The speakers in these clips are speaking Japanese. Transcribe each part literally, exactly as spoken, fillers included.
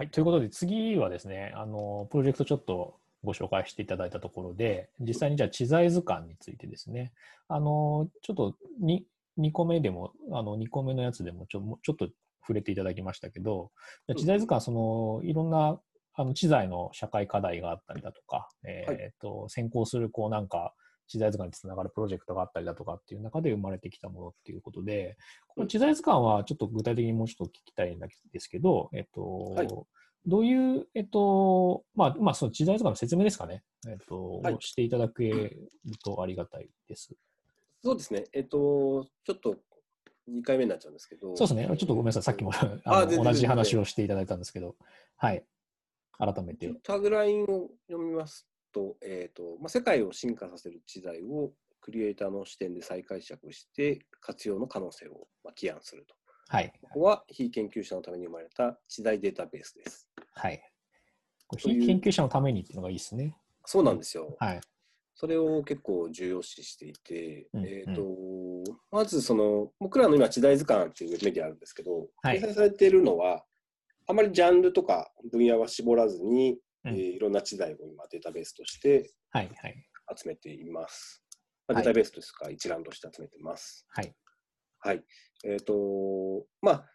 はい、ということで次はですね、あのプロジェクトちょっとご紹介していただいたところで、実際にじゃあ知財図鑑についてですね、あのちょっと 2, 2個目でもあのにこめのやつでもちょ、ちょっと触れていただきましたけど、じゃあ知財図鑑、そのいろんなあの知財の社会課題があったりだとか、えーと、先行するこうなんか知財図鑑につながるプロジェクトがあったりだとかっていう中で生まれてきたものっていうことで、この知財図鑑はちょっと具体的にもうちょっと聞きたいんですけど、えっとはい、どういう、えっとまあまあ、その知財図鑑の説明ですかね、えっとはい、していただけるとありがたいです。そうですね、えっと、ちょっとにかいめになっちゃうんですけど、そうですね、ちょっとごめんなさい、さっきもあの同じ話をしていただいたんですけど、はい、改めて。タグラインを読みます。とえーとまあ、世界を進化させる知財をクリエイターの視点で再解釈して活用の可能性をまあ起案すると、はい、ここは非研究者のために生まれた知財データベースです。はい、非研究者のためにっていうのがいいですね。そうなんですよ、はい、それを結構重要視していて、うんうん、えーとまずその僕らの今知財図鑑っていうウェブメディアあるんですけど、掲載されているのはあまりジャンルとか分野は絞らずに、えー、いろんな知財を今データベースとして集めています。はいはい、まあ、データベースですか、はい、一覧として集めています。はい。はい。えっと、まあ、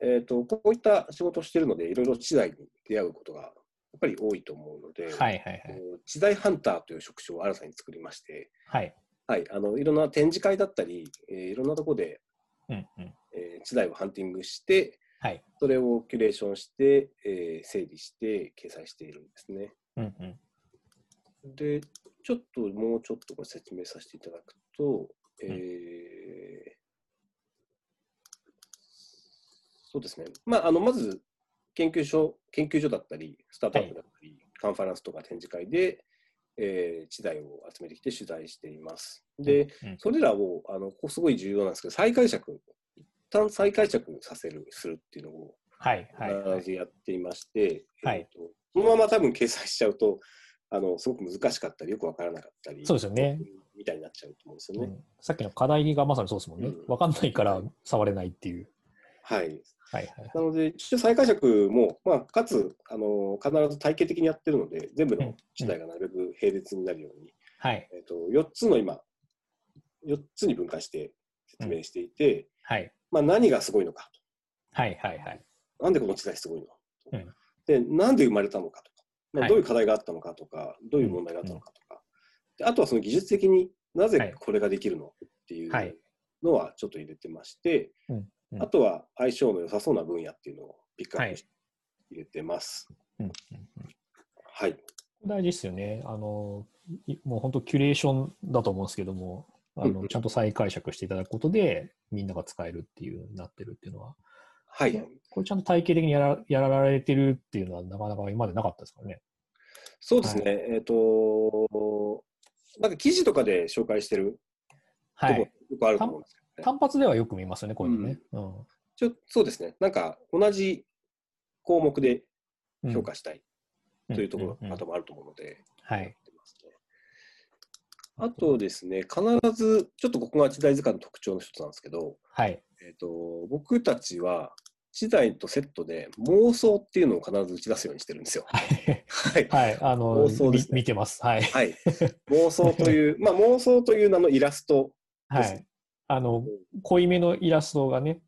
えっと、こういった仕事をしているので、いろいろ知財に出会うことがやっぱり多いと思うので、はいはいはい、知財ハンターという職種を新たに作りまして、はい。はい、あのいろんな展示会だったり、えー、いろんなところで、うんうん、えー、知財をハンティングして、はい、それをキュレーションして、えー、整理して掲載しているんですね。うんうん、で、ちょっともうちょっとこれ説明させていただくと、えーうん、そうですね、まあ、あのまず研究所、研究所だったり、スタートアップだったり、はい、カンファレンスとか展示会で、えー、知財を集めてきて取材しています。で、うんうん、それらをあのここすごい重要なんですけど、再解釈。一旦再解釈させるするっていうのを必ずやっていまして、はいはいはい、えーと、そのまま多分掲載しちゃうとあのすごく難しかったりよく分からなかったり、そうですよね、みたいになっちゃうと思うんですよね、うん、さっきの課題がまさにそうですもんね、うん、分かんないから触れないっていう、はいはいはいはい、なので一応再解釈も、まあ、かつあの必ず体系的にやってるので全部の知財がなるべく並列になるように、うんうん、はい、えーと、よっつの今よっつに分解して説明していて、うんはい、まあ、何がすごいのかと、はいはいはい、なんでこの知財すごいのかと、うん、でなんで生まれたのかとか、まあ、どういう課題があったのかとか、はい、どういう問題があったのかとか、であとはその技術的になぜこれができるのっていうのはちょっと入れてまして、はい、うん、あとは相性の良さそうな分野っていうのをピックアップして入れてます、はい、はい、大事ですよね、あのもう本当キュレーションだと思うんですけども、あのちゃんと再解釈していただくことでみんなが使えるっていうなってるっていうのは、はい、これちゃんと体系的にや ら, やられてるっていうのはなかなか今までなかったですからね。そうですね、はい、えっ、ー、となんか記事とかで紹介してるところよくあると思うんですけど、ね、はい、単発ではよく見ますよね、こういうのね、うんうん、ちょそうですね、なんか同じ項目で評価したいというところの方もあると思うので、はい、あとですね、必ず、ちょっとここが知財図鑑の特徴の一つなんですけど、はい、えー、と僕たちは知財とセットで妄想っていうのを必ず打ち出すようにしてるんですよ。はい、はいはい、あの妄想です、ね、見, 見てます、はいはい、妄想という、まあ、妄想という名のイラストです、はい、あの濃いめのイラストがね、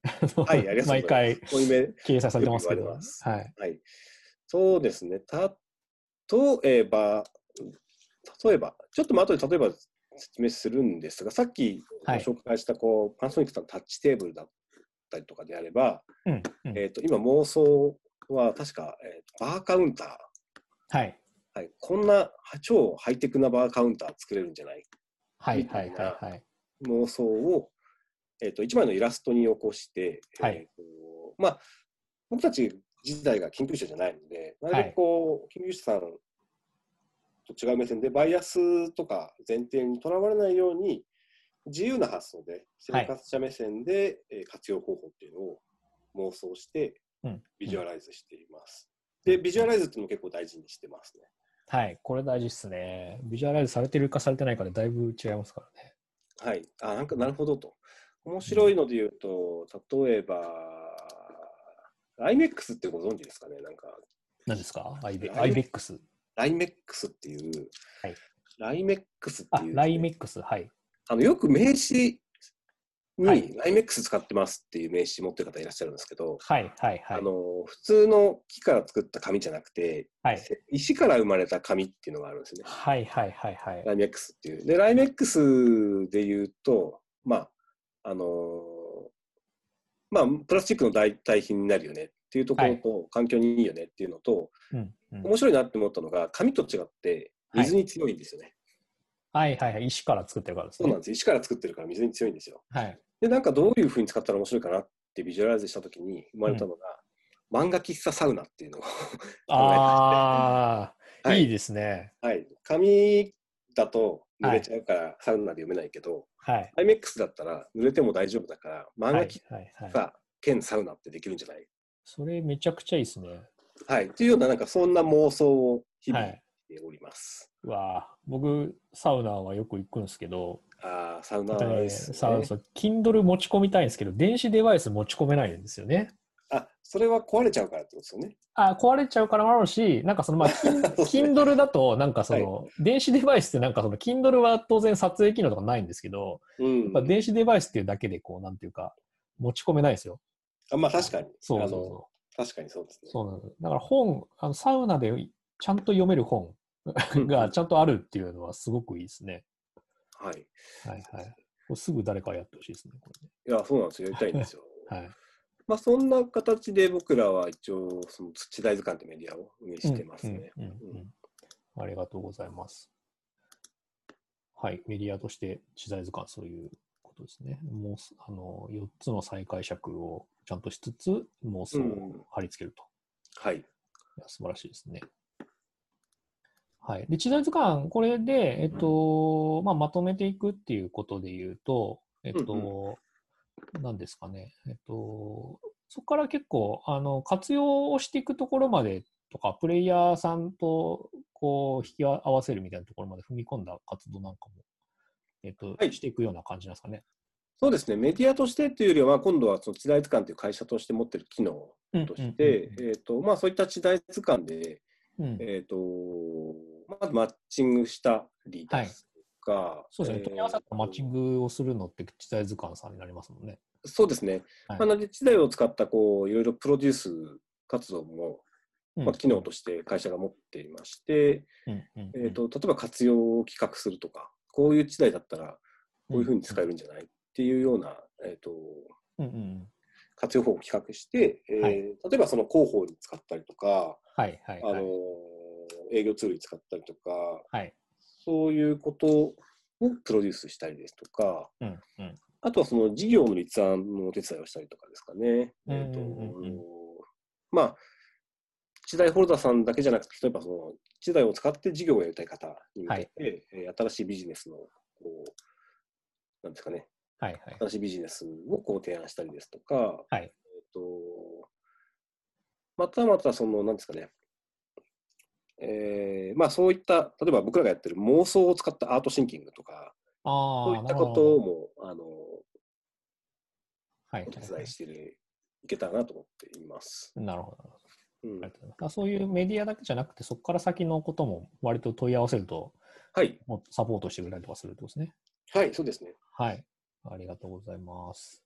はい、ありがとうございます、毎回掲載されてますけど、はいはい、そうですね、例えば例えば、ちょっと後で例えば説明するんですが、さっきご紹介したこう、はい、パナソニックさんのタッチテーブルだったりとかであれば、うんうん、えー、と今妄想は確か、えー、バーカウンター、はいはい、こんな超ハイテクなバーカウンター作れるんじゃない、はい、みたいな妄想を、えー、といちまいのイラストに起こして、はい、えーとまあ、僕たち自体が研究者じゃないので、なるべくこう、はい、研究者さんと違う目線でバイアスとか前提にとらわれないように自由な発想で生活者目線で活用方法っていうのを妄想してビジュアライズしています、うんうん、でビジュアライズっていうのも結構大事にしてますね。はい、これ大事ですね。ビジュアライズされてるかされてないかでだいぶ違いますからね。はい、あ、なんかなるほどと面白いので言うと、例えばライメックスってご存知ですかね。なんか何ですか？アイベックス。ライメックス っていう、はい、ライメックス っていう、ね。ライメックス、はい。あのよく名刺に、はい、ライメックス 使ってますっていう名刺持ってる方いらっしゃるんですけど、はいはいはい、あの普通の木から作った紙じゃなくて、はい、石から生まれた紙っていうのがあるんですね。はいはいはいはい。ライメックス っていう。で、ライメックス で言うと、まあ、あのー、まあ、プラスチックの代替品になるよねっていうところと、はい、環境にいいよねっていうのと、うんうん、面白いなって思ったのが、紙と違って水に強いんですよね。はい、はいはいはい、石から作ってるからですね。そうなんです。石から作ってるから水に強いんですよ。はい。で、なんかどういうふうに使ったら面白いかなってビジュアライズしたときに生まれたのが、うん、漫画喫茶サウナっていうのを考えて。ああ、はい、いいですね。はい。紙だと濡れちゃうから、はい、サウナで読めないけど、はい、ライメックス だったら濡れても大丈夫だから、漫画喫茶兼サウナってできるんじゃない？それめちゃくちゃいいですね。はい。っていうような、なんかそんな妄想を日々しております。はい、うわぁ、僕、サウナはよく行くんですけど、あサウナーですね。サウナ、Kindle 持ち込みたいんですけど、電子デバイス持ち込めないんですよね。あ、それは壊れちゃうからってことですよね。あ、壊れちゃうからもあるし、なんかそのまあ、Kindle だとなんかその、はい、電子デバイスってなんかその Kindle は当然撮影機能とかないんですけど、うん、やっぱ電子デバイスっていうだけでこうなんていうか持ち込めないですよ。あ、まあ確かに。そうそうそう。確かにそうですね。そうなんです。だから本、あのサウナでちゃんと読める本がちゃんとあるっていうのはすごくいいですね。はいはいはい。これすぐ誰かやってほしいですね。これね。いや、そうなんですよ。やりたいんですよ。はい。まあ、そんな形で僕らは一応その土台図鑑ってメディアを運営してますね。ありがとうございます。はい、メディアとして土台図鑑、そういうことですね。もうあのよっつの再解釈をちゃんとしつつ妄想を貼り付けると。うん、はい。素晴らしいですね。はい、で地材図鑑、これで、えっとまあ、まとめていくっていうことでいうと、えっと、何ですかね、えっと、そこから結構あの活用をしていくところまでとか、プレイヤーさんとこう引き合わせるみたいなところまで踏み込んだ活動なんかも、えっとはい、していくような感じなんですかね。そうですね、メディアとしてというよりは、今度はその地材図鑑という会社として持っている機能として、そういった地材図鑑で、うん、えっと、まずマッチングしたりですとか、はい、そうですね、問い合わせとマッチングをするのって地材図鑑さんになりますもんね。そうですね、はい、まあ、なので地材を使ったこういろいろプロデュース活動も、まあ、機能として会社が持っていまして、例えば活用を企画するとか、こういう地材だったらこういうふうに使えるんじゃないっていうような、えーとうんうん、活用法を企画して、えーはい、例えばその広報に使ったりとか、はいはいはい、あの営業ツールに使ったりとか、はい、そういうことをプロデュースしたりですとか、うんうん、あとはその事業の立案のお手伝いをしたりとかですかね。まあ知財ホルダーさんだけじゃなくて、例えばその知財を使って事業をやりたい方に向けて、はい、新しいビジネスのこうなんですかね、はいはい、新しいビジネスをこう提案したりですとか、はい、えっとまたまたそのなんですかね。えーまあ、そういった例えば僕らがやってる妄想を使ったアートシンキングとか、そういったこともあの、はい、お手伝いしていけたらなと思っています。なるほど、うん、あそういうメディアだけじゃなくて、そこから先のことも割と問い合わせると、はい、もうサポートしてくれたりとかするってことですね。はい、そうですね。はい、ありがとうございます。